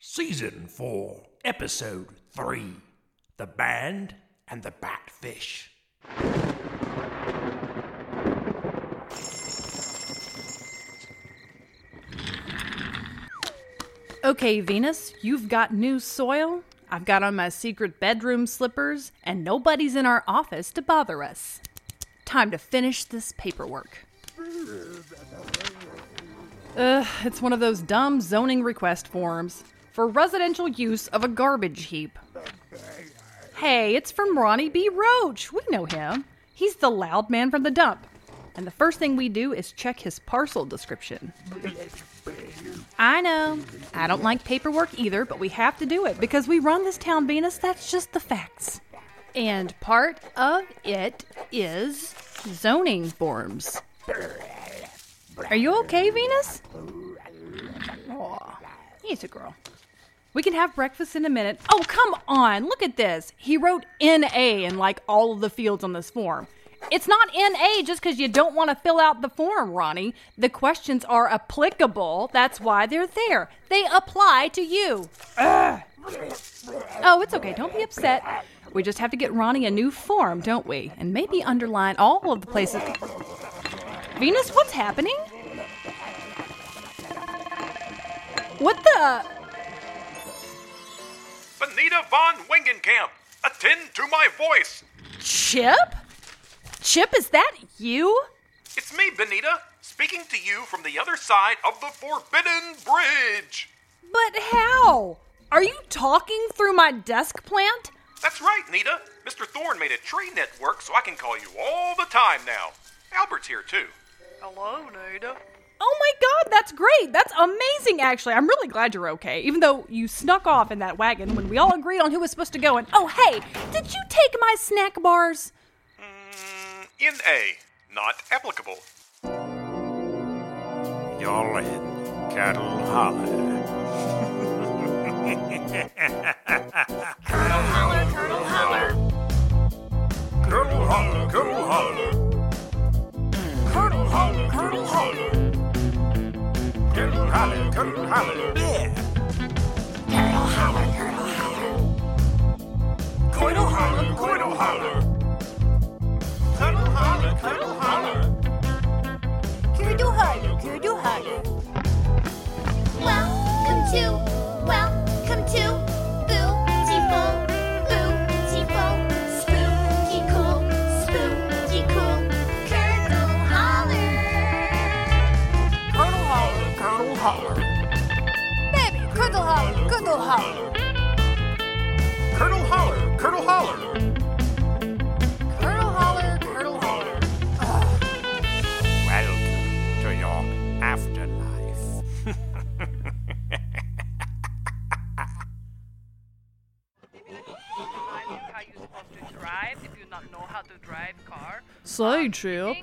Season 4, Episode 3, The Band and the Batfish. Okay, Venus, you've got new soil, I've got on my secret bedroom slippers, and nobody's in our office to bother us. Time to finish this paperwork. It's one of those dumb zoning request forms for residential use of a garbage heap. Hey, it's from Ronnie B. Roach. We know him. He's the loud man from the dump. And the first thing we do is check his parcel description. I know. I don't like paperwork either, but we have to do it because we run this town, Venus. That's just the facts. And part of it is zoning forms. Are you okay, Venus? Oh, he's a girl. We can have breakfast in a minute. Oh, come on. Look at this. He wrote N.A. in, like, all of the fields on this form. It's not N.A. just because you don't want to fill out the form, Ronnie. The questions are applicable. That's why they're there. They apply to you. Ugh. Oh, it's okay. Don't be upset. We just have to get Ronnie a new form, don't we? And maybe underline all of the places... Venus, what's happening? What the... Benita von Wingenkamp, attend to my voice. Chip? Chip, is that you? It's me, Benita, speaking to you from the other side of the Forbidden Bridge. But how? Are you talking through my desk plant? That's right, Nita. Mr. Thorne made a tree network so I can call you all the time now. Albert's here, too. Hello, Nita. Oh my god, that's great. That's amazing, actually. I'm really glad you're okay, even though you snuck off in that wagon when we all agreed on who was supposed to go. And oh, hey, did you take my snack bars? N.A. Not applicable. Y'all in Curdle Holler. Curdle Holler, Curdle Holler. Curdle Holler, Curdle Holler. Curdle Holler, Curdle Holler. Curdle Holler, Curdle Holler. Yeah. Curdle Holler, Curdle Holler. Curdle Holler, Curdle Holler. Curdle Holler, Curdle Holler. Curdle Holler, Curdle Holler. Welcome to Bootiful, Bootiful, spooky cool, Curdle Holler. Curdle Holler, Curdle Holler. Baby, Curdle Holler, Curdle Holler. Curdle Holler, Curdle Holler. Curdle Holler, Curdle Holler. Welcome to your afterlife. Say, Chip,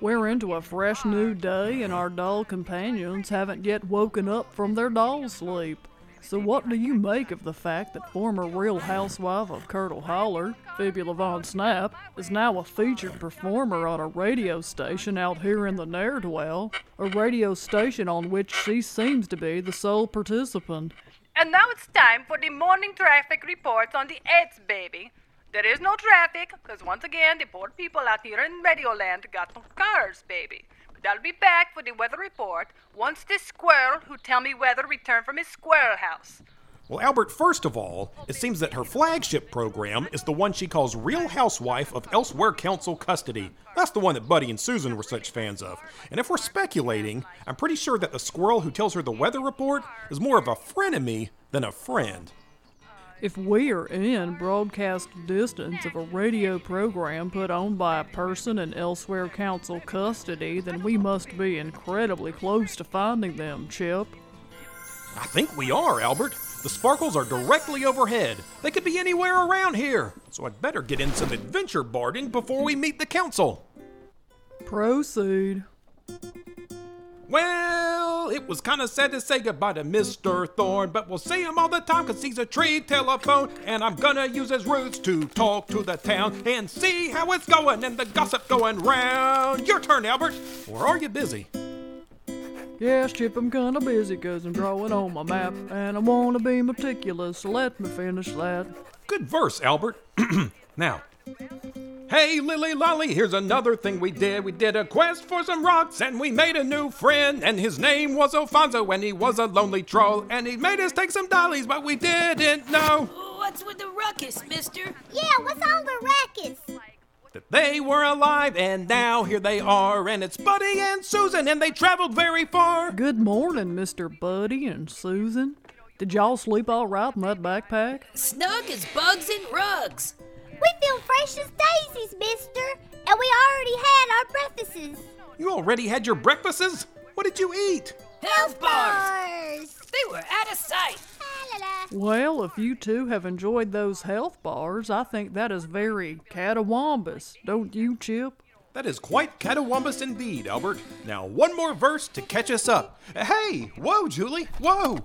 we're into a fresh new day and our doll companions haven't yet woken up from their doll sleep. So what do you make of the fact that former Real Housewife of Curdle Holler, Phoebe LaVon Snap, is now a featured performer on a radio station out here in the Nairdwell, a radio station on which she seems to be the sole participant? And now it's time for the morning traffic reports on the 8th, baby. There is no traffic, because once again, the poor people out here in Radioland got some cars, baby. But I'll be back for the weather report once this squirrel who tell me weather returned from his squirrel house. Well, Albert, first of all, it seems that her flagship program is the one she calls Real Housewife of Elsewhere Council Custody. That's the one that Buddy and Susan were such fans of. And if we're speculating, I'm pretty sure that the squirrel who tells her the weather report is more of a frenemy than a friend. If we're in broadcast distance of a radio program put on by a person in Elsewhere Council custody, then we must be incredibly close to finding them, Chip. I think we are, Albert. The sparkles are directly overhead. They could be anywhere around here, so I'd better get in some adventure barding before we meet the council. Proceed. Well, it was kind of sad to say goodbye to Mr. Thorne, but we'll see him all the time because he's a tree telephone, and I'm gonna use his roots to talk to the town and see how it's going and the gossip going round. Your turn, Albert, or are you busy? Yes, Chip, I'm kinda busy cause I'm drawing on my map, and I wanna be meticulous, so let me finish that. Good verse, Albert. Now, hey, Lily Lolly, here's another thing we did. We did a quest for some rocks, and we made a new friend, and his name was Alfonso, and he was a lonely troll, and he made us take some dollies, but we didn't know. What's with the ruckus, mister? Yeah, what's all the ruckus? That they were alive, and now here they are, and it's Buddy and Susan, and they traveled very far. Good morning, Mr. Buddy and Susan. Did y'all sleep all right in that backpack? Snug as bugs in rugs. We feel fresh as daisies, mister, and we already had our breakfasts. You already had your breakfasts? What did you eat? Health bars! They were out of sight. Well, if you two have enjoyed those health bars, I think that is very catawampus, don't you, Chip? That is quite catawampus indeed, Albert. Now, one more verse to catch us up. Hey! Whoa, Julie! Whoa!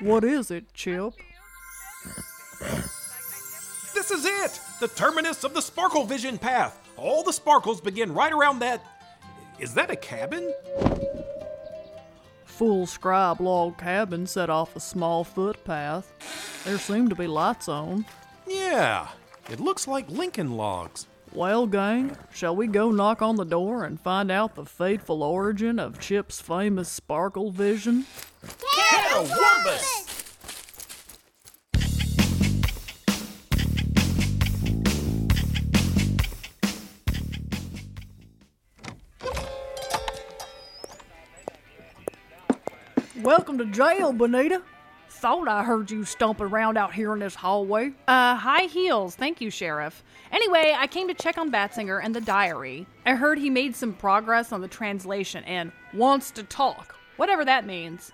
What is it, Chip? This is it! The terminus of the sparkle vision path. All the sparkles begin right around that... Is that a cabin? Full scribe log cabin set off a small footpath. There seem to be lights on. Yeah, it looks like Lincoln logs. Well, gang, shall we go knock on the door and find out the fateful origin of Chip's famous sparkle vision? Catawampus! Welcome to jail, Benita. Thought I heard you stomping around out here in this hallway. High heels. Thank you, Sheriff. Anyway, I came to check on Batsinger and the diary. I heard he made some progress on the translation and wants to talk, whatever that means.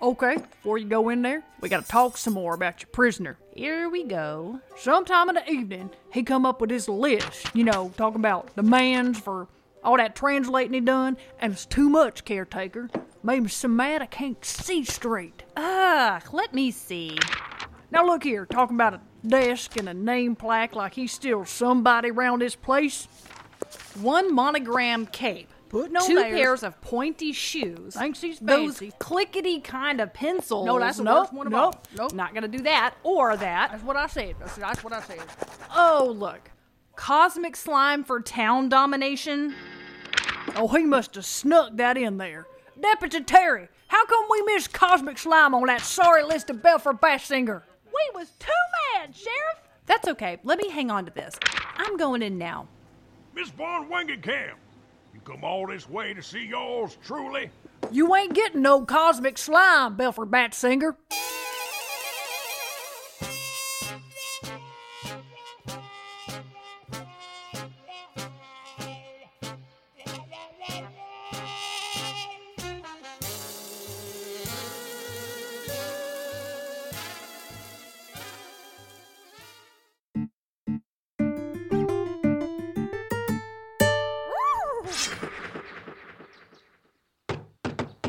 Okay, before you go in there, we gotta talk some more about your prisoner. Here we go. Sometime in the evening, he come up with his list, you know, talking about demands for all that translating he done, and it's too much, caretaker. Maybe some mad I can't see straight. Let me see. Now look here, talking about a desk and a name plaque like he's still somebody around this place. One monogram cape. Putting on two there. Pairs of pointy shoes. Thinks he's fancy. Those clickety kind of pencils. No, that's the worst one of all. Nope. Not gonna do that or that. That's what I said. That's what I said. Oh, look. Cosmic slime for town domination. Oh, he must have snuck that in there. Deputy Terry, how come we missed Cosmic Slime on that sorry list of Belford Batsinger? We was too mad, Sheriff. That's okay. Let me hang on to this. I'm going in now. Miss Von Wingenkamp, you come all this way to see yours truly? You ain't getting no Cosmic Slime, Belford Batsinger.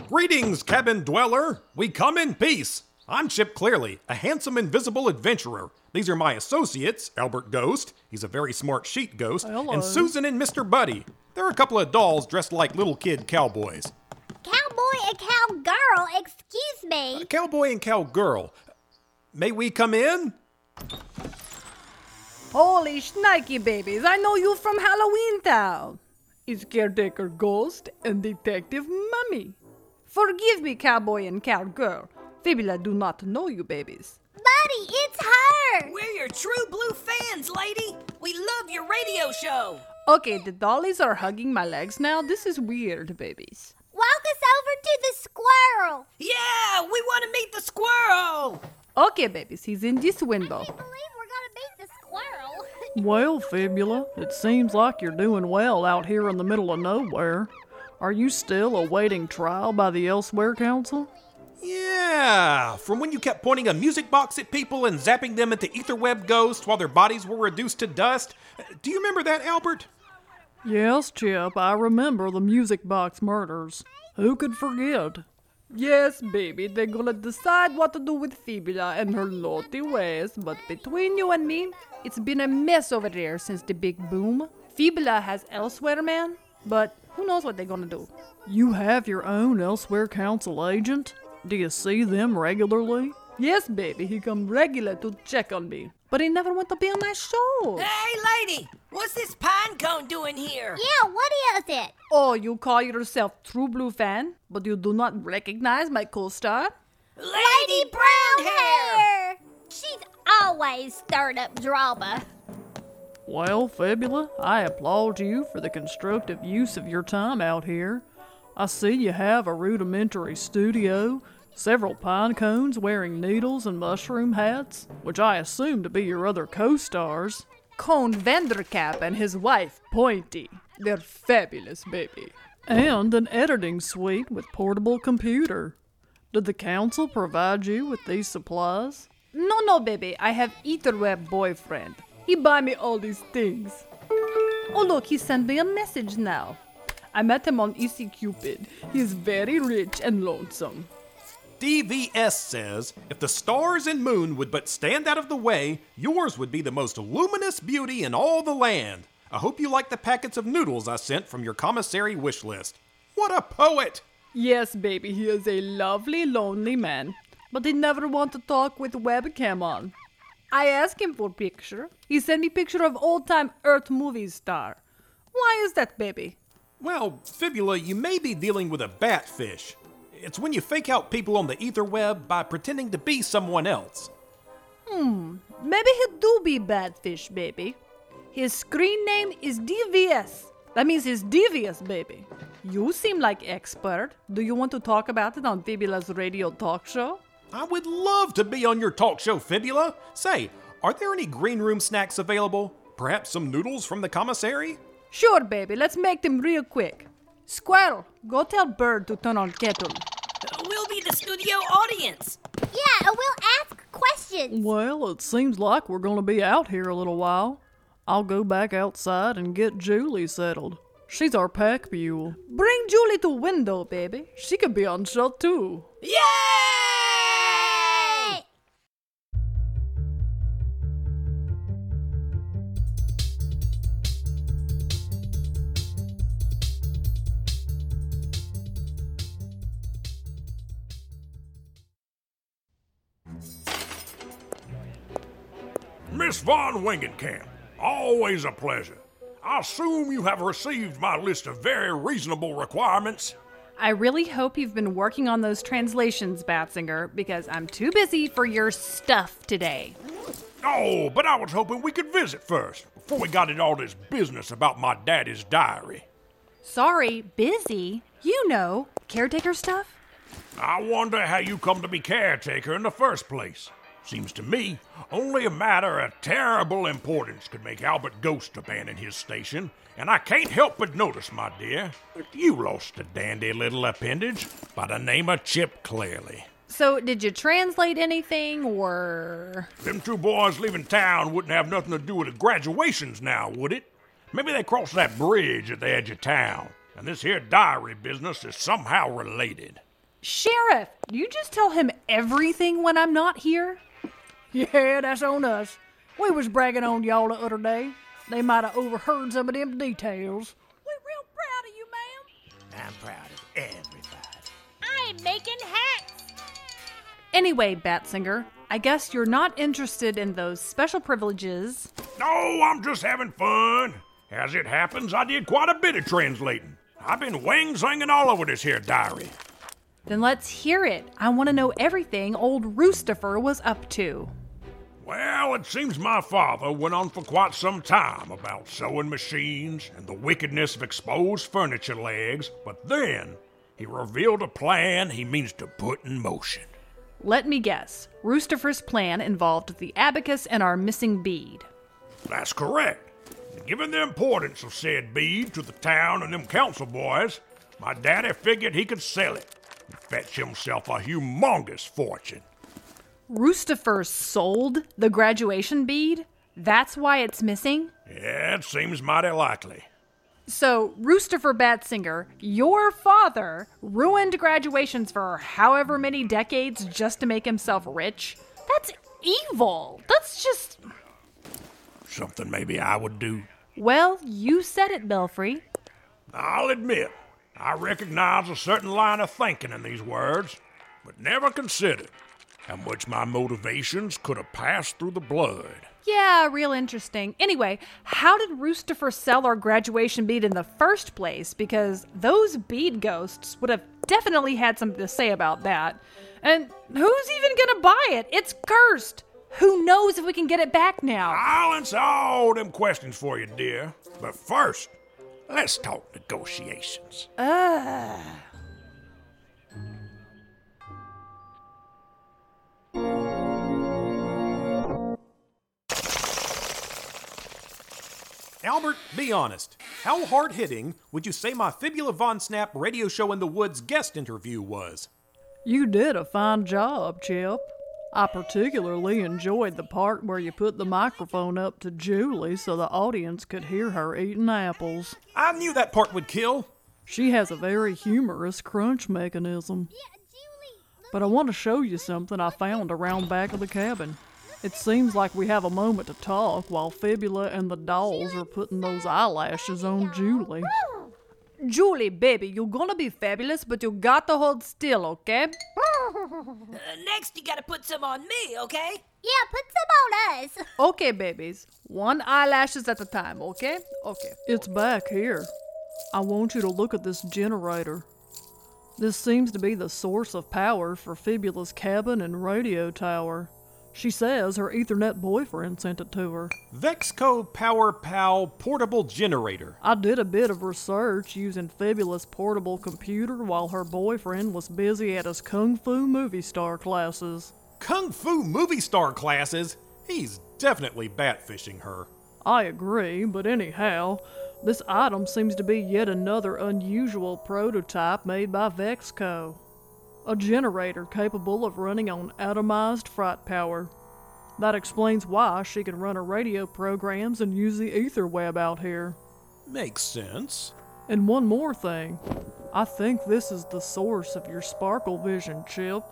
Greetings, cabin dweller. We come in peace. I'm Chip Clearly, a handsome invisible adventurer. These are my associates, Albert Ghost, he's a very smart sheet ghost, hello. And Susan and Mr. Buddy. They're a couple of dolls dressed like little kid cowboys. Cowboy and cowgirl, excuse me. Cowboy and cowgirl. May we come in? Holy shnikey babies, I know you from Halloween Town. It's caretaker Ghost and detective Mummy. Forgive me, cowboy and cowgirl. Fibula do not know you babies. Buddy, it's her! We're your true blue fans, lady! We love your radio show! Okay, the dollies are hugging my legs now. This is weird, babies. Walk us over to the squirrel! Yeah, we want to meet the squirrel! Okay, babies, he's in this window. I can't believe we're going to meet the squirrel. Well, Fibula, it seems like you're doing well out here in the middle of nowhere. Are you still awaiting trial by the Elsewhere Council? Yeah, from when you kept pointing a music box at people and zapping them into etherweb ghosts while their bodies were reduced to dust. Do you remember that, Albert? Yes, Chip, I remember the music box murders. Who could forget? Yes, baby, they're gonna decide what to do with Fibula and her naughty ways, but between you and me, it's been a mess over there since the big boom. Fibula has Elsewhere Man, but Who knows what they're gonna do? You have your own Elsewhere Council agent? Do you see them regularly? Yes, baby, he come regular to check on me. But he never want to be on my show. Hey, lady! What's this pine cone doing here? Yeah, what is it? Oh, you call yourself True Blue fan, but you do not recognize my co-star? Lady Brownhair! She's always stirred up drama. Well, Fibula, I applaud you for the constructive use of your time out here. I see you have a rudimentary studio, several pine cones wearing needles and mushroom hats, which I assume to be your other co-stars. Cone Vandercap and his wife, Pointy. They're fabulous, baby. And an editing suite with portable computer. Did the council provide you with these supplies? No, baby. I have Etherweb boyfriend. He buy me all these things. Oh, look, he sent me a message now. I met him on EasyCupid. He's very rich and lonesome. DVS says, if the stars and moon would but stand out of the way, yours would be the most luminous beauty in all the land. I hope you like the packets of noodles I sent from your commissary wish list. What a poet! Yes, baby, he is a lovely, lonely man. But he never want to talk with webcam on. I asked him for picture. He sent me picture of old-time Earth movie star. Why is that, baby? Well, Fibula, you may be dealing with a batfish. It's when you fake out people on the etherweb by pretending to be someone else. Maybe he do be batfish, baby. His screen name is DVS. That means he's devious, baby. You seem like expert. Do you want to talk about it on Fibula's radio talk show? I would love to be on your talk show, Fibula. Say, are there any green room snacks available? Perhaps some noodles from the commissary? Sure, baby. Let's make them real quick. Squirrel, go tell Bird to turn on kettle. We'll be the studio audience. Yeah, we'll ask questions. Well, it seems like we're going to be out here a little while. I'll go back outside and get Julie settled. She's our pack mule. Bring Julie to window, baby. She could be on show too. Yay! Miss von Wingenkamp, always a pleasure. I assume you have received my list of very reasonable requirements. I really hope you've been working on those translations, Batsinger, because I'm too busy for your stuff today. Oh, but I was hoping we could visit first, before we got into all this business about my daddy's diary. Sorry, busy? You know, caretaker stuff? I wonder how you come to be caretaker in the first place. Seems to me, only a matter of terrible importance could make Albert Ghost abandon his station, and I can't help but notice, my dear, that you lost a dandy little appendage by the name of Chip Clearly. So, did you translate anything, or...? Them two boys leaving town wouldn't have nothing to do with the graduations now, would it? Maybe they crossed that bridge at the edge of town, and this here diary business is somehow related. Sheriff, you just tell him everything when I'm not here? Yeah, that's on us. We was bragging on y'all the other day. They might have overheard some of them details. We're real proud of you, ma'am. I'm proud of everybody. I'm making hats! Anyway, Batsinger, I guess you're not interested in those special privileges. No, I'm just having fun. As it happens, I did quite a bit of translating. I've been wing-slinging all over this here diary. Then let's hear it. I want to know everything old Roostifer was up to. Well, it seems my father went on for quite some time about sewing machines and the wickedness of exposed furniture legs, but then he revealed a plan he means to put in motion. Let me guess. Roostifer's plan involved the abacus and our missing bead. That's correct. And given the importance of said bead to the town and them council boys, my daddy figured he could sell it and fetch himself a humongous fortune. Roostifer sold the graduation bead? That's why it's missing? Yeah, it seems mighty likely. So, Roostifer Batsinger, your father ruined graduations for however many decades just to make himself rich? That's evil. That's just... something maybe I would do. Well, you said it, Belfry. I'll admit, I recognize a certain line of thinking in these words, but never considered how much my motivations could have passed through the blood. Yeah, real interesting. Anyway, how did Roostifer sell our graduation bead in the first place? Because those bead ghosts would have definitely had something to say about that. And who's even gonna buy it? It's cursed. Who knows if we can get it back now? I'll answer all them questions for you, dear. But first, let's talk negotiations. Albert, be honest. How hard-hitting would you say my Fibula Von Snap Radio Show in the Woods guest interview was? You did a fine job, Chip. I particularly enjoyed the part where you put the microphone up to Julie so the audience could hear her eating apples. I knew that part would kill. She has a very humorous crunch mechanism. Yeah, Julie, but I want to show you something I found around back of the cabin. It seems like we have a moment to talk while Fibula and the dolls are putting those eyelashes on Julie. Julie, baby, you're gonna be fabulous, but you gotta hold still, okay? Next, you gotta put some on me, okay? Yeah, put some on us. Okay, babies. One eyelashes at a time, okay? Okay. It's back here. I want you to look at this generator. This seems to be the source of power for Fibula's cabin and radio tower. She says her Ethernet boyfriend sent it to her. Vexco Power Pal Portable Generator. I did a bit of research using Fibula's portable computer while her boyfriend was busy at his Kung Fu movie star classes. Kung Fu movie star classes? He's definitely bat-fishing her. I agree, but anyhow, this item seems to be yet another unusual prototype made by Vexco. A generator capable of running on atomized fright power. That explains why she can run her radio programs and use the ether web out here. Makes sense. And one more thing. I think this is the source of your sparkle vision, Chip.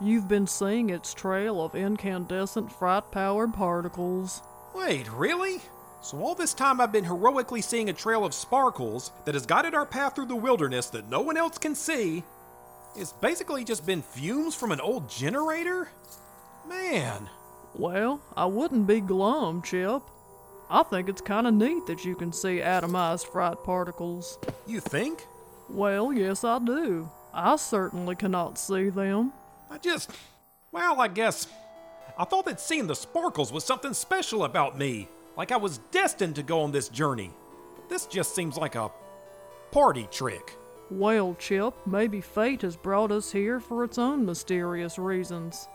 You've been seeing its trail of incandescent fright-powered particles. Wait, really? So all this time I've been heroically seeing a trail of sparkles that has guided our path through the wilderness that no one else can see. It's basically just been fumes from an old generator? Man. Well, I wouldn't be glum, Chip. I think it's kind of neat that you can see atomized fright particles. You think? Well, yes, I do. I certainly cannot see them. I guess. I thought that seeing the sparkles was something special about me. Like I was destined to go on this journey. But this just seems like a party trick. Well, Chip, maybe fate has brought us here for its own mysterious reasons.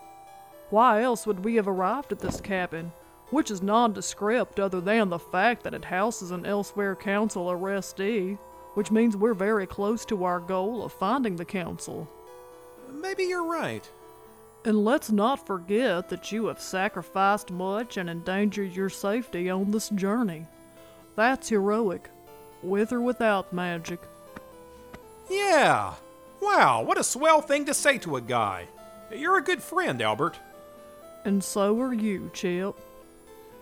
Why else would we have arrived at this cabin, which is nondescript other than the fact that it houses an Elsewhere Council arrestee, which means we're very close to our goal of finding the council. Maybe you're right. And let's not forget that you have sacrificed much and endangered your safety on this journey. That's heroic, with or without magic. Yeah. Wow, what a swell thing to say to a guy. You're a good friend, Albert. And so are you, Chip.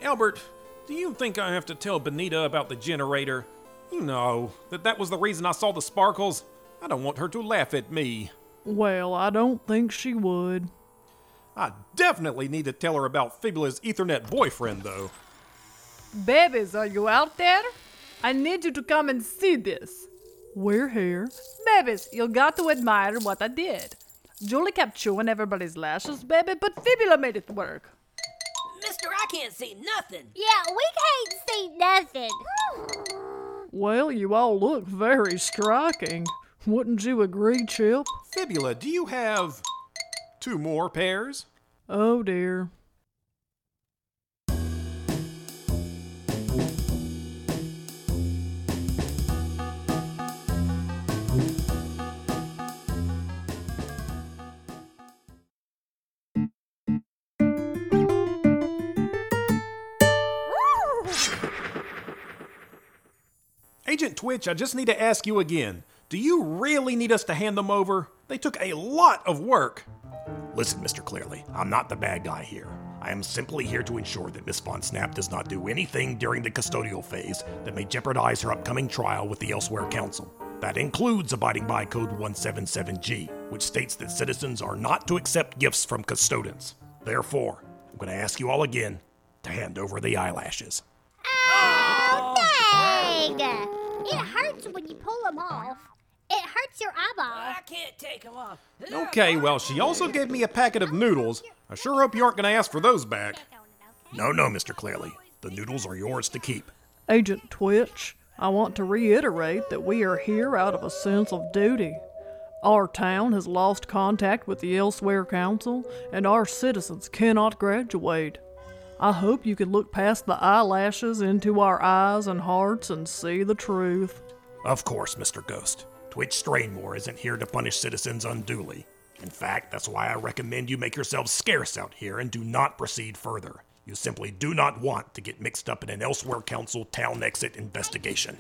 Albert, do you think I have to tell Benita about the generator? You know, that was the reason I saw the sparkles. I don't want her to laugh at me. Well, I don't think she would. I definitely need to tell her about Fibula's Ethernet boyfriend, though. Babies, are you out there? I need you to come and see this. We're here. Babies, you got to admire what I did. Julie kept chewing everybody's lashes, baby, but Fibula made it work. Mister, I can't see nothing. Yeah, we can't see nothing. Well, you all look very striking. Wouldn't you agree, Chip? Fibula, do you have 2 more pairs? Oh, dear. Agent Twitch, I just need to ask you again. Do you really need us to hand them over? They took a lot of work. Listen, Mr. Clearly, I'm not the bad guy here. I am simply here to ensure that Miss Von Snap does not do anything during the custodial phase that may jeopardize her upcoming trial with the Elsewhere Council. That includes abiding by Code 177G, which states that citizens are not to accept gifts from custodians. Therefore, I'm going to ask you all again to hand over the eyelashes. Oh, dang! It hurts when you pull them off. It hurts your eyeball. I can't take them off. Okay, well, she also gave me a packet of noodles. I sure hope you aren't going to ask for those back. No, Mr. Clearly. The noodles are yours to keep. Agent Twitch, I want to reiterate that we are here out of a sense of duty. Our town has lost contact with the Elsewhere Council, and our citizens cannot graduate. I hope you can look past the eyelashes into our eyes and hearts and see the truth. Of course, Mr. Ghost. Twitch Strainmore isn't here to punish citizens unduly. In fact, that's why I recommend you make yourselves scarce out here and do not proceed further. You simply do not want to get mixed up in an Elsewhere Council town exit investigation.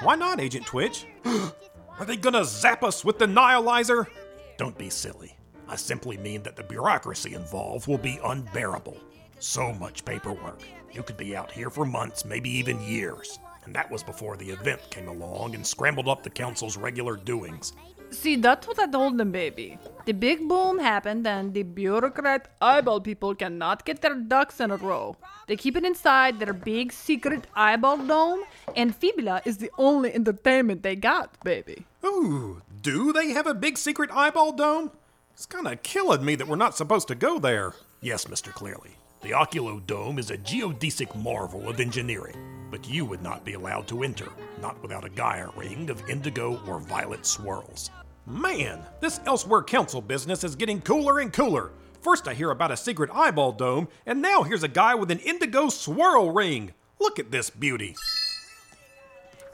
Why not, Agent Twitch? Are they gonna zap us with the Nihilizer? Don't be silly. I simply mean that the bureaucracy involved will be unbearable. So much paperwork. You could be out here for months, maybe even years. And that was before the event came along and scrambled up the council's regular doings. See, that's what I told them, baby. The big boom happened and the bureaucrat eyeball people cannot get their ducks in a row. They keep it inside their big secret eyeball dome, and Fibula is the only entertainment they got, baby. Ooh, do they have a big secret eyeball dome? It's kinda killing me that we're not supposed to go there. Yes, Mr. Clearly. The Oculo dome is a geodesic marvel of engineering, but you would not be allowed to enter, not without a Gaia ring of indigo or violet swirls. Man, this Elsewhere Council business is getting cooler and cooler. First I hear about a secret eyeball dome, and now here's a guy with an indigo swirl ring. Look at this beauty.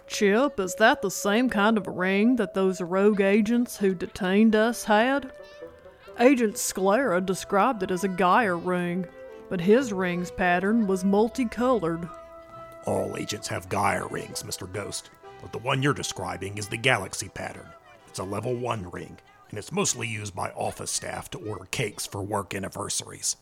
Chip, is that the same kind of a ring that those rogue agents who detained us had? Agent Sclera described it as a Gaia ring, but his ring's pattern was multicolored. All agents have Gaia rings, Mr. Ghost, but the one you're describing is the galaxy pattern. It's a level 1 ring, and it's mostly used by office staff to order cakes for work anniversaries.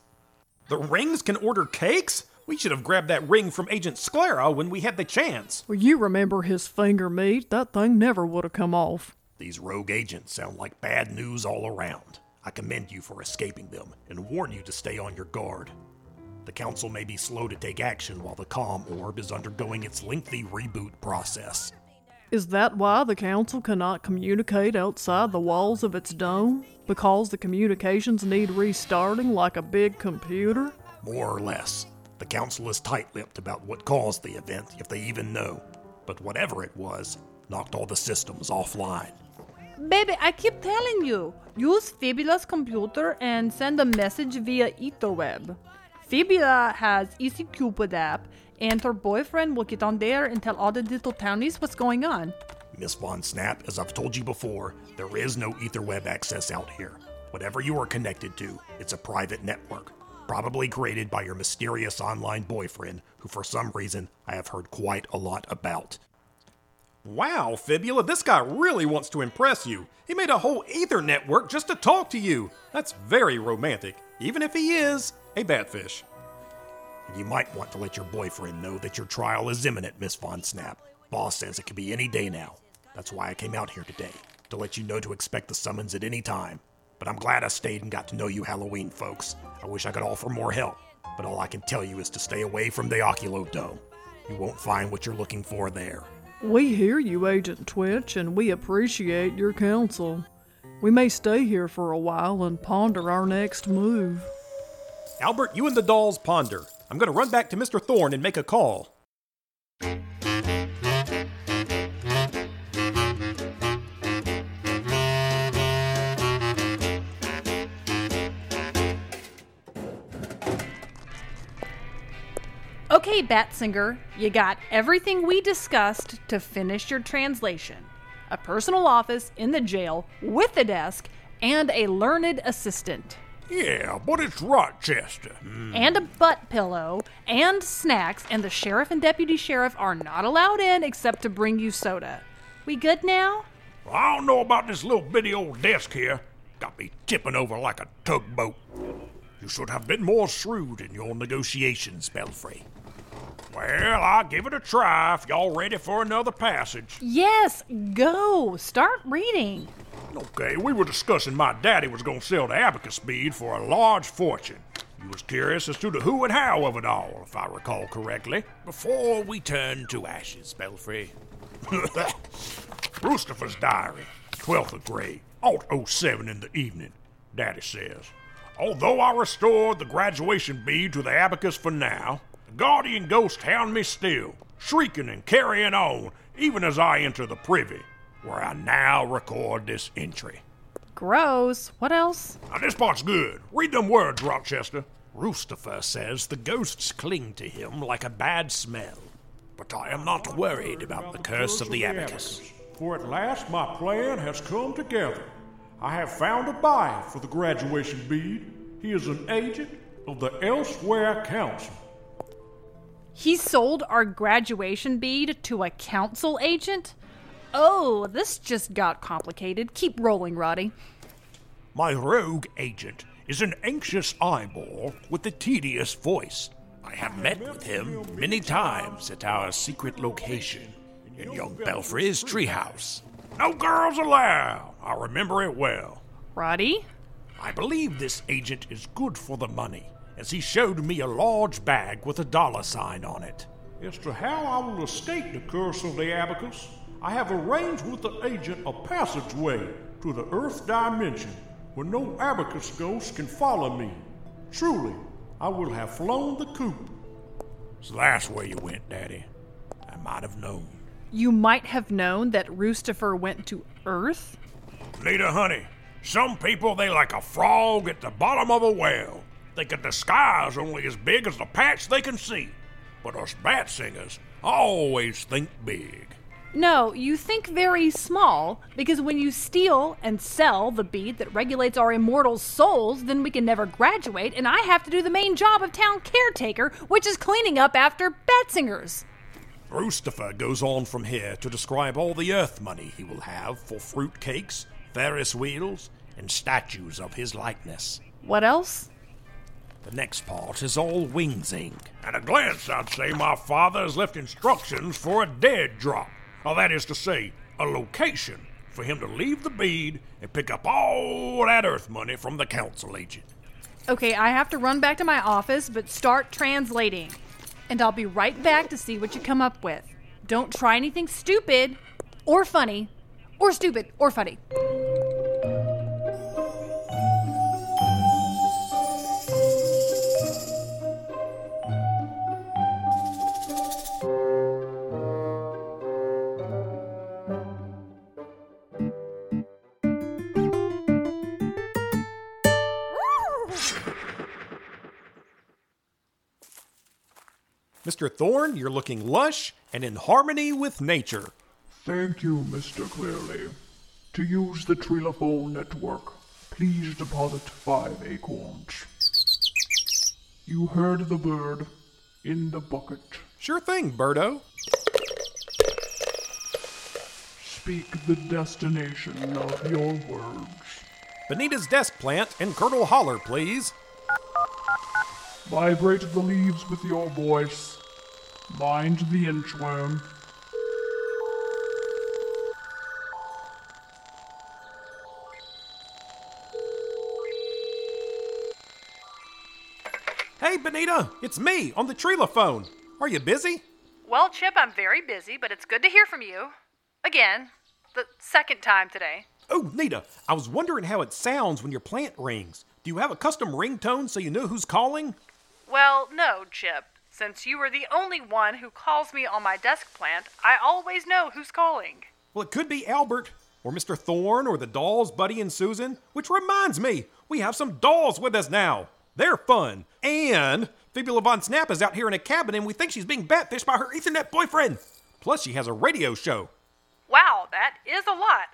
The rings can order cakes? We should have grabbed that ring from Agent Sclera when we had the chance. Well, you remember his finger meat. That thing never would have come off. These rogue agents sound like bad news all around. I commend you for escaping them and warn you to stay on your guard. The council may be slow to take action while the calm orb is undergoing its lengthy reboot process. Is that why the council cannot communicate outside the walls of its dome? Because the communications need restarting like a big computer? More or less. The council is tight-lipped about what caused the event, if they even know. But whatever it was, knocked all the systems offline. Baby, I keep telling you, use Fibula's computer and send a message via Etherweb. Fibula has EasyCupid app, and her boyfriend will get on there and tell all the little townies what's going on. Miss Von Snap, as I've told you before, there is no Etherweb access out here. Whatever you are connected to, it's a private network, probably created by your mysterious online boyfriend, who for some reason I have heard quite a lot about. Wow, Fibula, this guy really wants to impress you. He made a whole ether network just to talk to you. That's very romantic, even if he is a batfish. You might want to let your boyfriend know that your trial is imminent, Miss Von Snap. Boss says it could be any day now. That's why I came out here today, to let you know to expect the summons at any time. But I'm glad I stayed and got to know you Halloween folks. I wish I could offer more help, but all I can tell you is to stay away from the Oculo Dome. You won't find what you're looking for there. We hear you, Agent Twitch, and we appreciate your counsel. We may stay here for a while and ponder our next move. Albert, you and the dolls ponder. I'm going to run back to Mr. Thorne and make a call. Okay, Batsinger, you got everything we discussed to finish your translation. A personal office in the jail with a desk and a learned assistant. Yeah, but it's Rochester. And a butt pillow, and snacks, and the sheriff and deputy sheriff are not allowed in except to bring you soda. We good now? I don't know about this little bitty old desk here. Got me tipping over like a tugboat. You should have been more shrewd in your negotiations, Belfry. Well, I'll give it a try if y'all ready for another passage. Yes, go. Start reading. Okay, we were discussing my daddy was going to sell the abacus bead for a large fortune. You was curious as to the who and how of it all, if I recall correctly. Before we turn to ashes, Belfry. Roostifer's diary, 12th of grade, 07 in the evening. Daddy says, although I restored the graduation bead to the abacus for now, the guardian ghost hound me still, shrieking and carrying on, even as I enter the privy, where I now record this entry. Gross. What else? Now, this part's good. Read them words, Rochester. Roostifer says the ghosts cling to him like a bad smell. But I am not worried about the curse of the abacus. For at last my plan has come together. I have found a buyer for the graduation bead. He is an agent of the Elsewhere Council. He sold our graduation bead to a council agent? Oh, this just got complicated. Keep rolling, Roddy. My rogue agent is an anxious eyeball with a tedious voice. I have met with him many times at our secret location in young Belfry's treehouse. No girls allowed. I remember it well. Roddy? I believe this agent is good for the money, as he showed me a large bag with $sign on it. As to how I will escape the curse of the abacus, I have arranged with the agent a passageway to the Earth dimension where no abacus ghost can follow me. Truly, I will have flown the coop. So that's where you went, Daddy. I might have known. You might have known that Roostifer went to Earth? Lita, honey, some people, they like a frog at the bottom of a well. They can disguise only as big as the patch they can see. But us bat singers always think big. No, you think very small, because when you steal and sell the bead that regulates our immortal souls, then we can never graduate, and I have to do the main job of town caretaker, which is cleaning up after Batsingers. Roostifer goes on from here to describe all the earth money he will have for fruitcakes, Ferris wheels, and statues of his likeness. What else? The next part is all wings ink. At a glance, I'd say my father has left instructions for a dead drop. Or that is to say, a location for him to leave the bead and pick up all that earth money from the council agent. Okay, I have to run back to my office, but start translating. And I'll be right back to see what you come up with. Don't try anything stupid or funny or stupid or funny. Mr. Thorne, you're looking lush and in harmony with nature. Thank you, Mr. Clearly. To use the Trilophone network, please deposit 5 acorns. You heard the bird in the bucket. Sure thing, Birdo. Speak the destination of your words. Benita's desk plant and Curdle Holler, please. Vibrate the leaves with your voice. Mind the inchworm. Hey, Benita, it's me on the Trilophone. Are you busy? Well, Chip, I'm very busy, but it's good to hear from you. Again, the second time today. Oh, Nita, I was wondering how it sounds when your plant rings. Do you have a custom ringtone so you know who's calling? Well, no, Chip. Since you are the only one who calls me on my desk plant, I always know who's calling. Well, it could be Albert, or Mr. Thorne, or the dolls, Buddy and Susan. Which reminds me, we have some dolls with us now. They're fun. And Phoebe LaVon Snap is out here in a cabin, and we think she's being bat-fished by her Ethernet boyfriend. Plus, she has a radio show. Wow, that is a lot.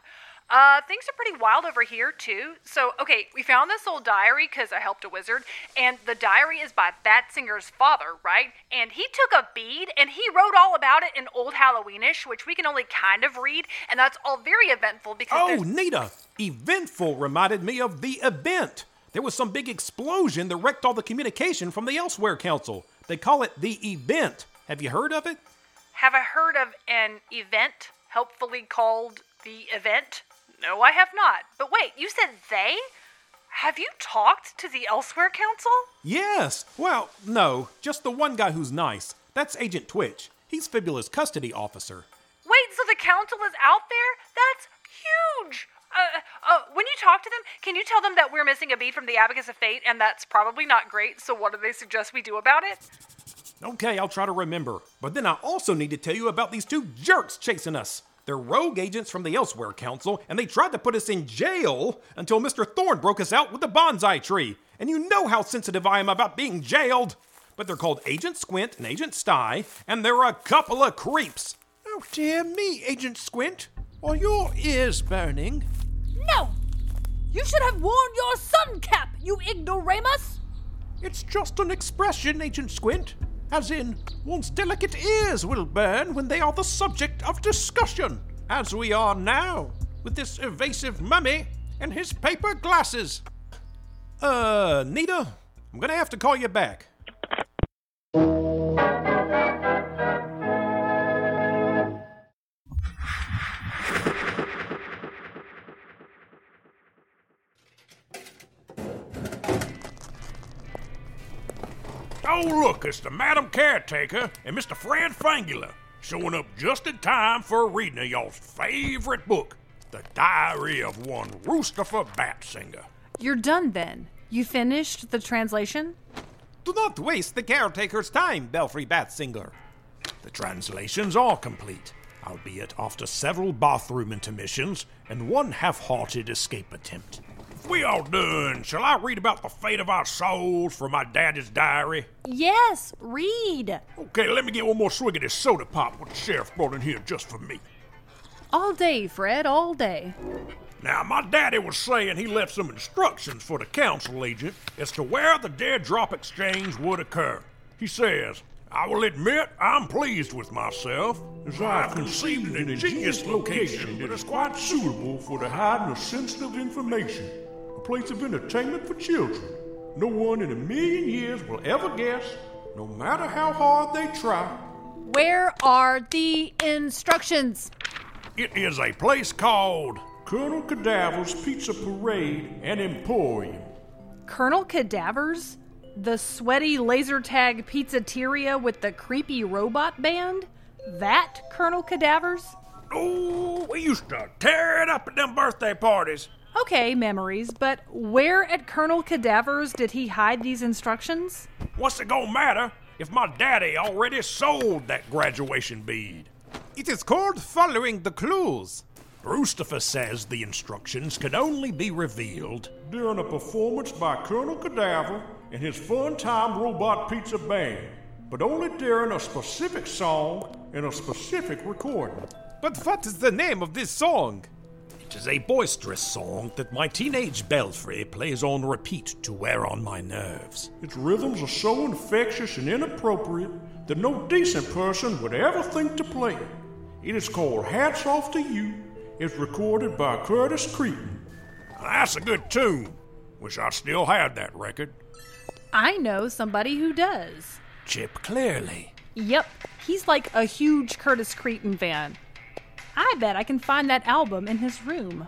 Things are pretty wild over here, too. So, okay, we found this old diary because I helped a wizard, and the diary is by Batsinger's father, right? And he took a bead, and he wrote all about it in Old Halloweenish, which we can only kind of read, and that's all very eventful because Oh, Nita! Eventful reminded me of the event. There was some big explosion that wrecked all the communication from the Elsewhere Council. They call it the event. Have you heard of it? Have I heard of an event, helpfully called the event? No, I have not. But wait, you said they? Have you talked to the Elsewhere Council? Yes. Well, no. Just the one guy who's nice. That's Agent Twitch. He's Fibula's custody officer. Wait, so the council is out there? That's huge! When you talk to them, can you tell them that we're missing a beat from the Abacus of Fate and that's probably not great, so what do they suggest we do about it? Okay, I'll try to remember. But then I also need to tell you about these two jerks chasing us. They're rogue agents from the Elsewhere Council, and they tried to put us in jail until Mr. Thorne broke us out with a bonsai tree. And you know how sensitive I am about being jailed. But they're called Agent Squint and Agent Stye, and they're a couple of creeps. Oh, dear me, Agent Squint. Are your ears burning? No! You should have worn your sun cap, you ignoramus! It's just an expression, Agent Squint. As in, one's delicate ears will burn when they are the subject of discussion, as we are now, with this evasive mummy and his paper glasses. Nita, I'm gonna have to call you back. Oh, look, it's the Madam Caretaker and Mr. Fred Fangula showing up just in time for a reading of y'all's favorite book, The Diary of One Roostifer Batsinger. You're done, then. You finished the translation? Do not waste the caretaker's time, Belfry Batsinger. The translations are complete, albeit after several bathroom intermissions and one half-hearted escape attempt. We all done. Shall I read about the fate of our souls from my daddy's diary? Yes, read. Okay, let me get one more swig of this soda pop what the sheriff brought in here just for me. All day, Fred, all day. Now, my daddy was saying he left some instructions for the council agent as to where the dead drop exchange would occur. He says, I will admit I'm pleased with myself, as I have conceived an ingenious location that is quite suitable for the hiding of sensitive information. Place of entertainment for children. No one in a million years will ever guess, no matter how hard they try. Where are the instructions? It is a place called Colonel Cadaver's Pizza Parade and Emporium. Colonel Cadaver's? The sweaty laser tag pizzateria with the creepy robot band? That Colonel Cadaver's? Oh, we used to tear it up at them birthday parties. Okay, memories, but where at Colonel Cadaver's did he hide these instructions? What's it gonna matter if my daddy already sold that graduation bead? It is called following the clues. Roostifer says the instructions can only be revealed during a performance by Colonel Cadaver and his fun-time robot pizza band, but only during a specific song and a specific recording. But what is the name of this song? It is a boisterous song that my teenage Belfry plays on repeat to wear on my nerves. Its rhythms are so infectious and inappropriate that no decent person would ever think to play it. It is called Hats Off to You. It's recorded by Curtis Creton. That's a good tune. Wish I still had that record. I know somebody who does. Chip Clearly. Yep, he's like a huge Curtis Creton fan. I bet I can find that album in his room.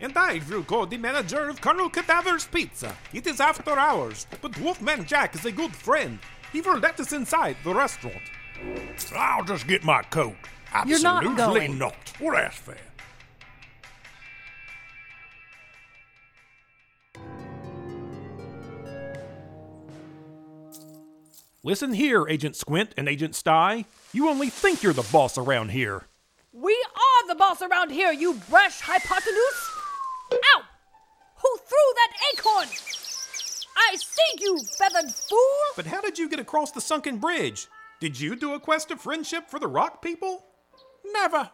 And I will call the manager of Colonel Cadaver's Pizza. It is after hours, but Wolfman Jack is a good friend. He will let us inside the restaurant. I'll just get my coat. Absolutely not going. Not. Well, that's fair. Listen here, Agent Squint and Agent Stye. You only think you're the boss around here. We are the boss around here, you brash hypotenuse! Ow! Who threw that acorn? I see you, feathered fool! But how did you get across the sunken bridge? Did you do a quest of friendship for the rock people? Never.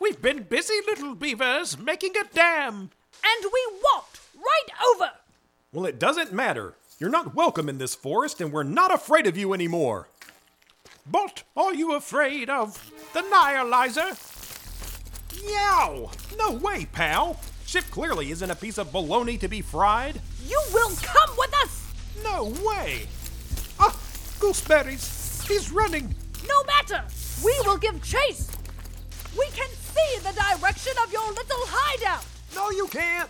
We've been busy little beavers making a dam. And we walked right over! Well, it doesn't matter. You're not welcome in this forest, and we're not afraid of you anymore. But are you afraid of the Nihilizer? Yow! No way, pal! Chip Clearly isn't a piece of bologna to be fried. You will come with us! No way! Ah, gooseberries! He's running! No matter! We will give chase! We can see the direction of your little hideout! No, you can't!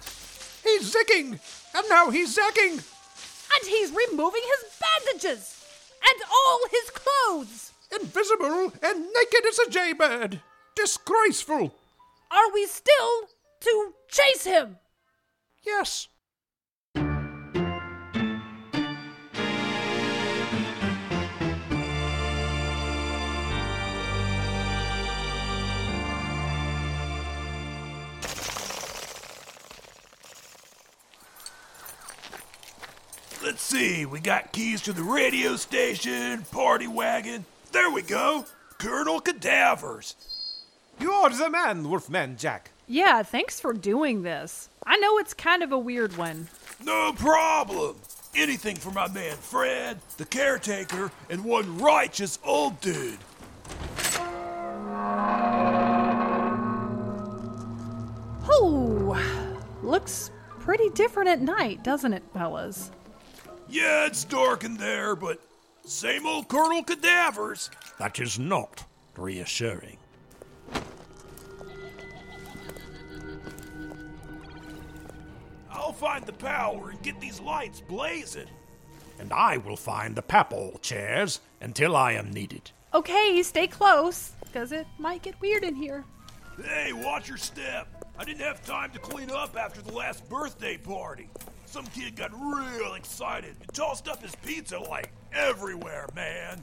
He's zigging! And now he's zagging! And he's removing his bandages! And all his clothes! Invisible and naked as a jaybird! Disgraceful! Are we still to chase him? Yes. Let's see, we got keys to the radio station, party wagon. There we go, Colonel Cadaver's. You're the man, Wolfman Jack. Yeah, thanks for doing this. I know it's kind of a weird one. No problem. Anything for my man Fred, the caretaker, and one righteous old dude. Oh, looks pretty different at night, doesn't it, fellas? Yeah, it's dark in there, but same old Colonel Cadaver's. That is not reassuring. I'll find the power and get these lights blazing. And I will find the papal chairs until I am needed. Okay, stay close, because it might get weird in here. Hey, watch your step. I didn't have time to clean up after the last birthday party. Some kid got real excited and tossed up his pizza, like, everywhere, man.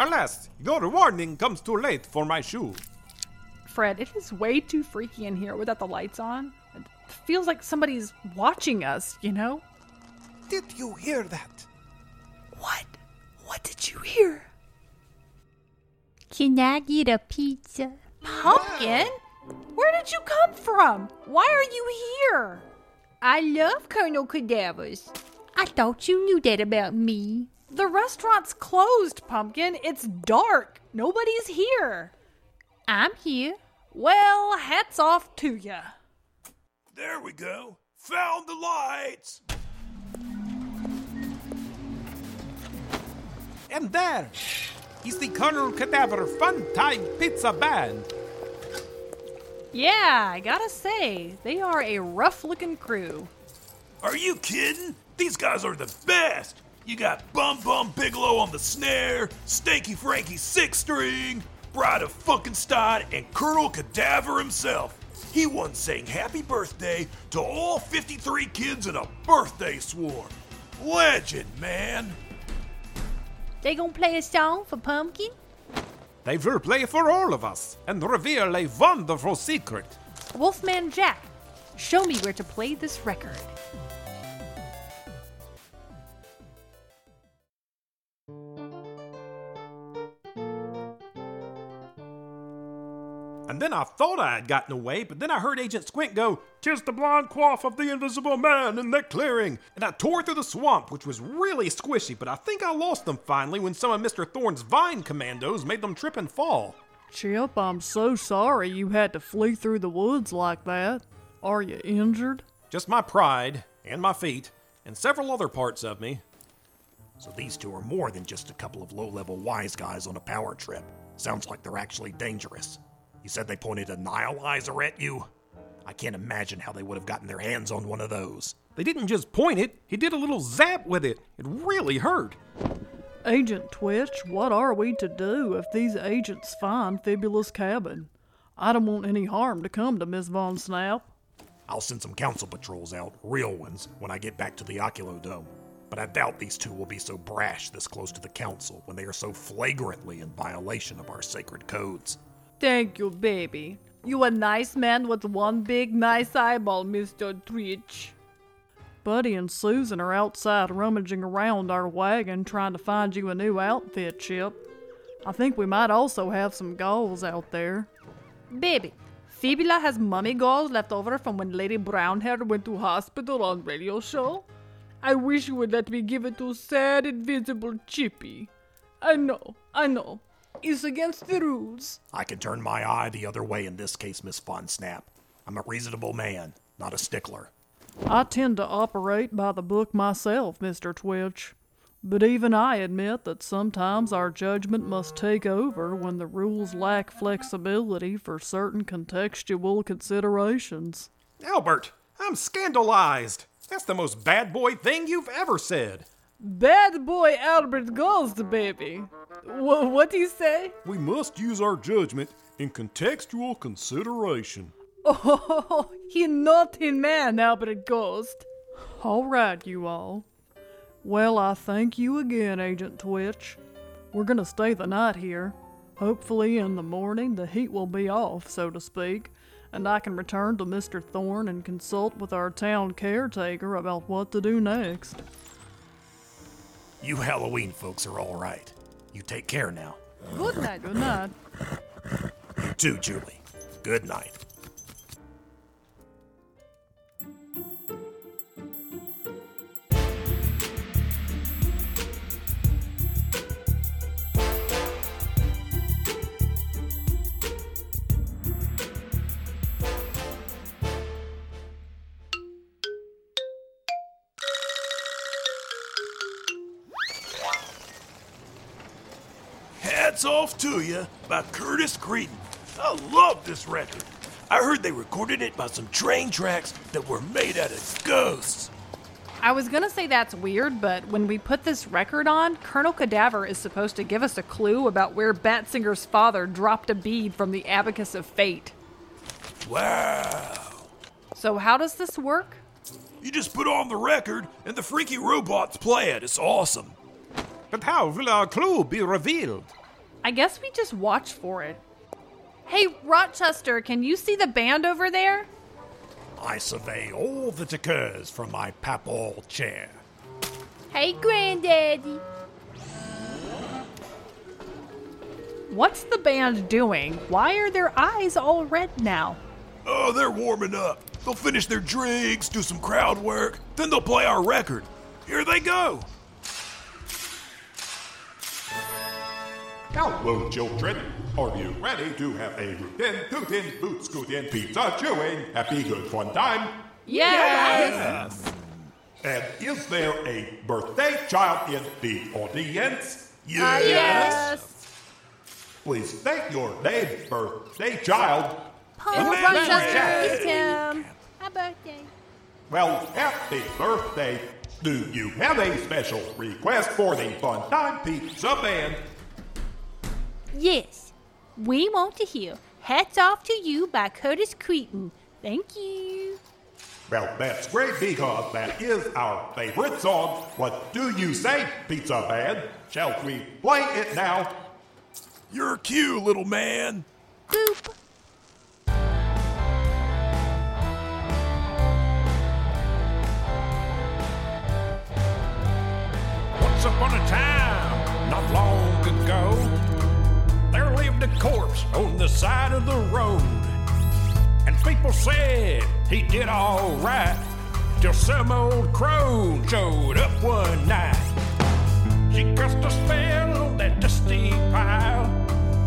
Alas, your warning comes too late for my shoe. Fred, it is way too freaky in here without the lights on. It feels like somebody's watching us, you know? Did you hear that? What? What did you hear? Can I get a pizza? Pumpkin? Where did you come from? Why are you here? I love Colonel Cadaver's. I thought you knew that about me. The restaurant's closed, Pumpkin. It's dark. Nobody's here. I'm here. Well, hats off to ya. There we go. Found the lights. And there is the Colonel Cadaver Fun Time Pizza Band. Yeah, I gotta say, they are a rough-looking crew. Are you kidding? These guys are the best. You got Bum Bum Bigelow on the snare, Stanky Frankie six string, Bride of Funkenstein, and Colonel Cadaver himself. He once sang happy birthday to all 53 kids in a birthday swarm. Legend, man. They gonna play a song for Pumpkin? They will play for all of us and reveal a wonderful secret. Wolfman Jack, show me where to play this record. And then I thought I had gotten away, but then I heard Agent Squint go, "'Tis the blonde coif of the invisible man in that clearing." And I tore through the swamp, which was really squishy, but I think I lost them finally when some of Mr. Thorne's vine commandos made them trip and fall. Chip, I'm so sorry you had to flee through the woods like that. Are you injured? Just my pride, and my feet, and several other parts of me. So these two are more than just a couple of low-level wise guys on a power trip. Sounds like they're actually dangerous. You said they pointed a Nihilizer at you? I can't imagine how they would have gotten their hands on one of those. They didn't just point it, he did a little zap with it. It really hurt. Agent Twitch, what are we to do if these agents find Fibula's cabin? I don't want any harm to come to Miss Von Snap. I'll send some council patrols out, real ones, when I get back to the Oculo dome. But I doubt these two will be so brash this close to the council when they are so flagrantly in violation of our sacred codes. Thank you, baby. You a nice man with one big nice eyeball, Mr. Twitch. Buddy and Susan are outside rummaging around our wagon trying to find you a new outfit, Chip. I think we might also have some galls out there. Baby, Fibula has mummy galls left over from when Lady Brownhair went to hospital on radio show. I wish you would let me give it to sad, invisible Chippy. I know. Is against the rules. I can turn my eye the other way in this case, Miss Von Snap. I'm a reasonable man. not a stickler. I tend to operate by the book myself, Mr. Twitch. But even I admit that sometimes our judgment must take over when the rules lack flexibility for certain contextual considerations. Albert, I'm scandalized. That's the most bad boy thing you've ever said. Bad boy Albert Ghost, baby. What do you say? We must use our judgment in contextual consideration. Oh, he's not in man, Albert Ghost. All right, you all. Well, I thank you again, Agent Twitch. We're gonna stay the night here. Hopefully in the morning the heat will be off, so to speak, and I can return to Mr. Thorne and consult with our town caretaker about what to do next. You Halloween folks are all right. You take care now. Good night, good night. You too, Julie. Good night. Hats Off to You by Curtis Creton. I love this record. I heard they recorded it by some train tracks that were made out of ghosts. I was gonna say that's weird, but when we put this record on, Colonel Cadaver is supposed to give us a clue about where Batsinger's father dropped a bead from the Abacus of Fate. Wow. So how does this work? You just put on the record and the freaky robots play it. It's awesome. But how will our clue be revealed? I guess we just watch for it. Hey, Rochester, can you see the band over there? I survey all that occurs from my papal chair. Hey, Granddaddy. What's the band doing? Why are their eyes all red now? Oh, they're warming up. They'll finish their drinks, do some crowd work, then they'll play our record. Here they go. Hello, children. Are you ready to have a rootin', tootin', boots scootin', pizza chewing, happy good fun time? Yes! And is there a birthday child in the audience? Yes! Please state your name, birthday child. Paul Rochester, Tim. Happy birthday. Well, happy birthday. Do you have a special request for the fun time pizza band? Yes, we want to hear Hats Off to You by Curtis Creton. Thank you. Well, that's great because that is our favorite song. What do you say, Pizza Man? Shall we play it now? Your cue, little man. Boop. Once upon a time, not long ago, there lived a corpse on the side of the road, and people said he did all right till some old crone showed up one night. She cast a spell on that dusty pile,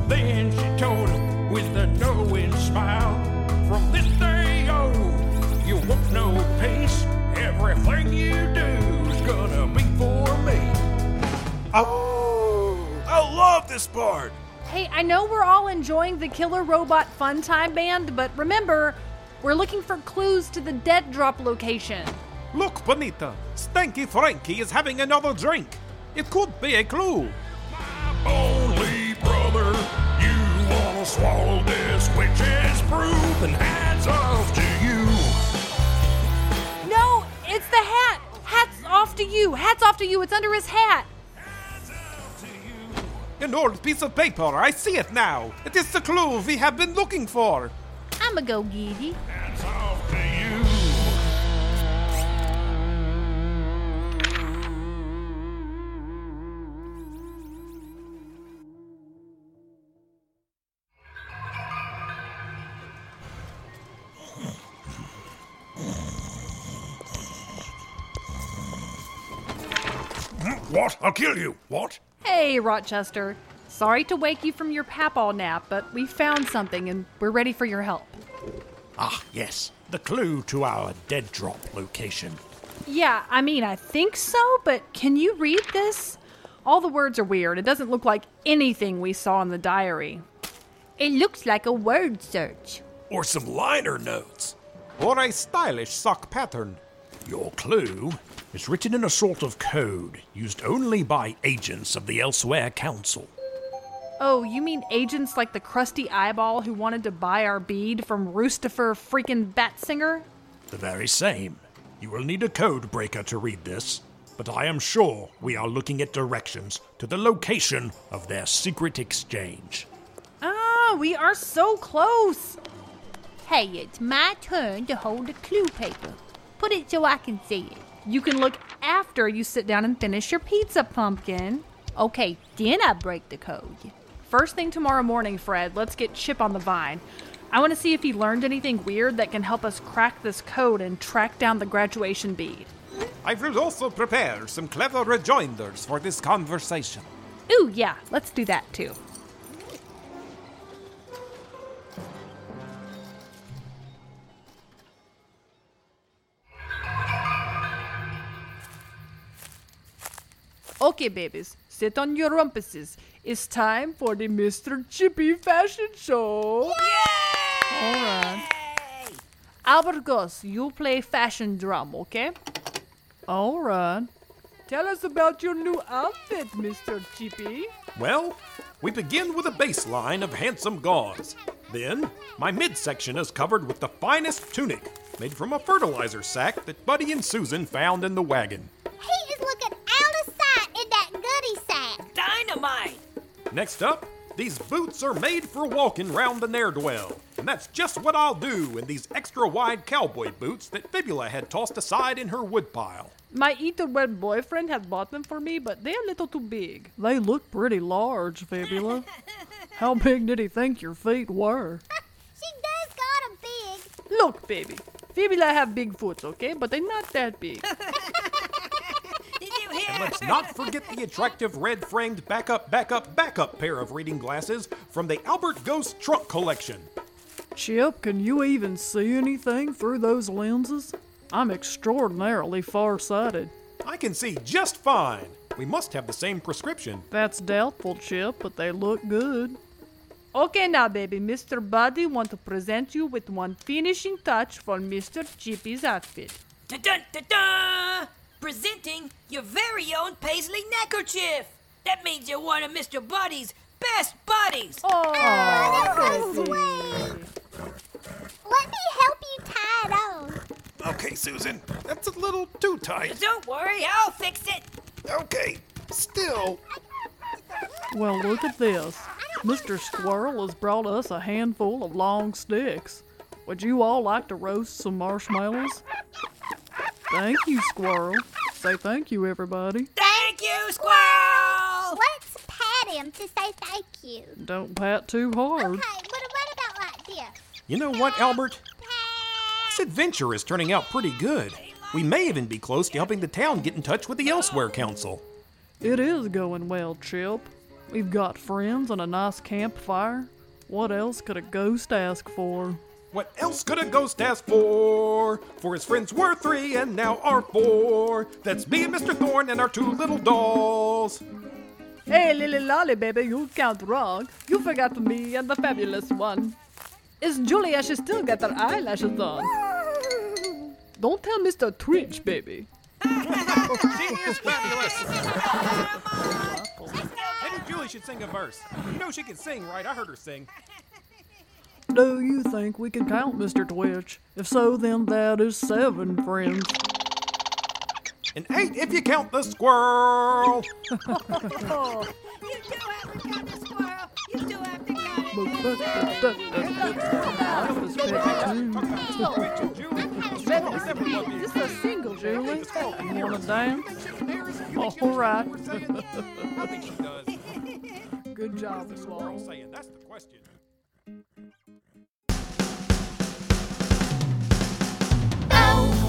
then she told him with a knowing smile, from this day on, you won't know peace. Everything you do is gonna be for me. Oh, I love this part. Hey, I know we're all enjoying the Killer Robot Fun Time Band, but remember, we're looking for clues to the dead drop location. Look, Benita, Stanky Frankie is having another drink. It could be a clue. My only brother, you wanna swallow this witch's brew, and hats off to you. No, it's the hat. Hats off to you. Hats off to you. It's under his hat. An old piece of paper. I see it now. It is the clue we have been looking for. I'ma go giddy. That's all to you. What? I'll kill you. What? Hey, Rochester. Sorry to wake you from your papaw nap, but we found something and we're ready for your help. Ah, yes. the clue to our dead drop location. Yeah, I mean, I think so, but can you read this? All the words are weird. It doesn't look like anything we saw in the diary. It looks like a word search. Or some liner notes. Or a stylish sock pattern. Your clue is written in a sort of code used only by agents of the Elsewhere Council. Oh, you mean agents like the crusty eyeball who wanted to buy our bead from Roostifer freaking Batsinger? The very same. You will need a code breaker to read this, but I am sure we are looking at directions to the location of their secret exchange. Ah, we are so close! Hey, it's my turn to hold the clue paper. Put it so I can see it. You can look after you sit down and finish your pizza, Pumpkin. Okay, then I break the code. First thing tomorrow morning, Fred, let's get Chip on the vine. I want to see if he learned anything weird that can help us crack this code and track down the graduation bead. I will also prepare some clever rejoinders for this conversation. Ooh, yeah, let's do that too. Okay, babies, sit on your rumpuses. It's time for the Mr. Chippy Fashion Show. Yay! All right. Albert Ghost, you play fashion drum, okay? All right. Tell us about your new outfit, Mr. Chippy. Well, we begin with a baseline of handsome gauze. Then, my midsection is covered with the finest tunic, made from a fertilizer sack that Buddy and Susan found in the wagon. He is looking out of sight in that goodie sack. Dynamite! Next up, these boots are made for walking round the Nairdwell, and that's just what I'll do in these extra-wide cowboy boots that Fibula had tossed aside in her woodpile. My eaterwed boyfriend had bought them for me, but they're a little too big. They look pretty large, Fibula. How big did he think your feet were? She does got 'em big. Look, baby, Fibula have big foots, okay? But they're not that big. And let's not forget the attractive red-framed backup pair of reading glasses from the Albert Ghost trunk collection. Chip, can you even see anything through those lenses? I'm extraordinarily far-sighted. I can see just fine. We must have the same prescription. That's doubtful, Chip, but they look good. Okay now, baby, Mr. Buddy want to present you with one finishing touch for Mr. Chippy's outfit. Dun-dun-dun-dun! Presenting your very own paisley neckerchief. That means you're one of Mr. Buddy's best buddies. Oh, that's so sweet. Let me help you tie it on. Okay, Susan, that's a little too tight. Don't worry, I'll fix it. Okay, still. Well, look at this. Mr. Squirrel has brought us a handful of long sticks. Would you all like to roast some marshmallows? Thank you, Squirrel. Say thank you, everybody. Thank you, Squirrel! Let's pat him to say thank you. Don't pat too hard. Okay, what about like this? You know what, Albert? This adventure is turning out pretty good. We may even be close to helping the town get in touch with the Elsewhere Council. It is going well, Chip. We've got friends and a nice campfire. What else could a ghost ask for? What else could a ghost ask for? For his friends were three and now are four. That's me and Mr. Thorne and our two little dolls. Hey, Lily Lolly, baby, you count wrong. You forgot me and the fabulous one. Is Julia, she still got her eyelashes on? Don't tell Mr. Twitch, baby. She is fabulous. I think Julie should sing a verse. You know she can sing, right? I heard her sing. Do you think we can count, Mr. Twitch? If so, then that is 7 friends. And 8 if you count the squirrel! You do have to count the squirrel! You do have to count it! Just a single, Julie. You want to dance? All right. Good job, Squirrel. That's the question.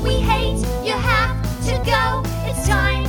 We hate, you have to go, it's time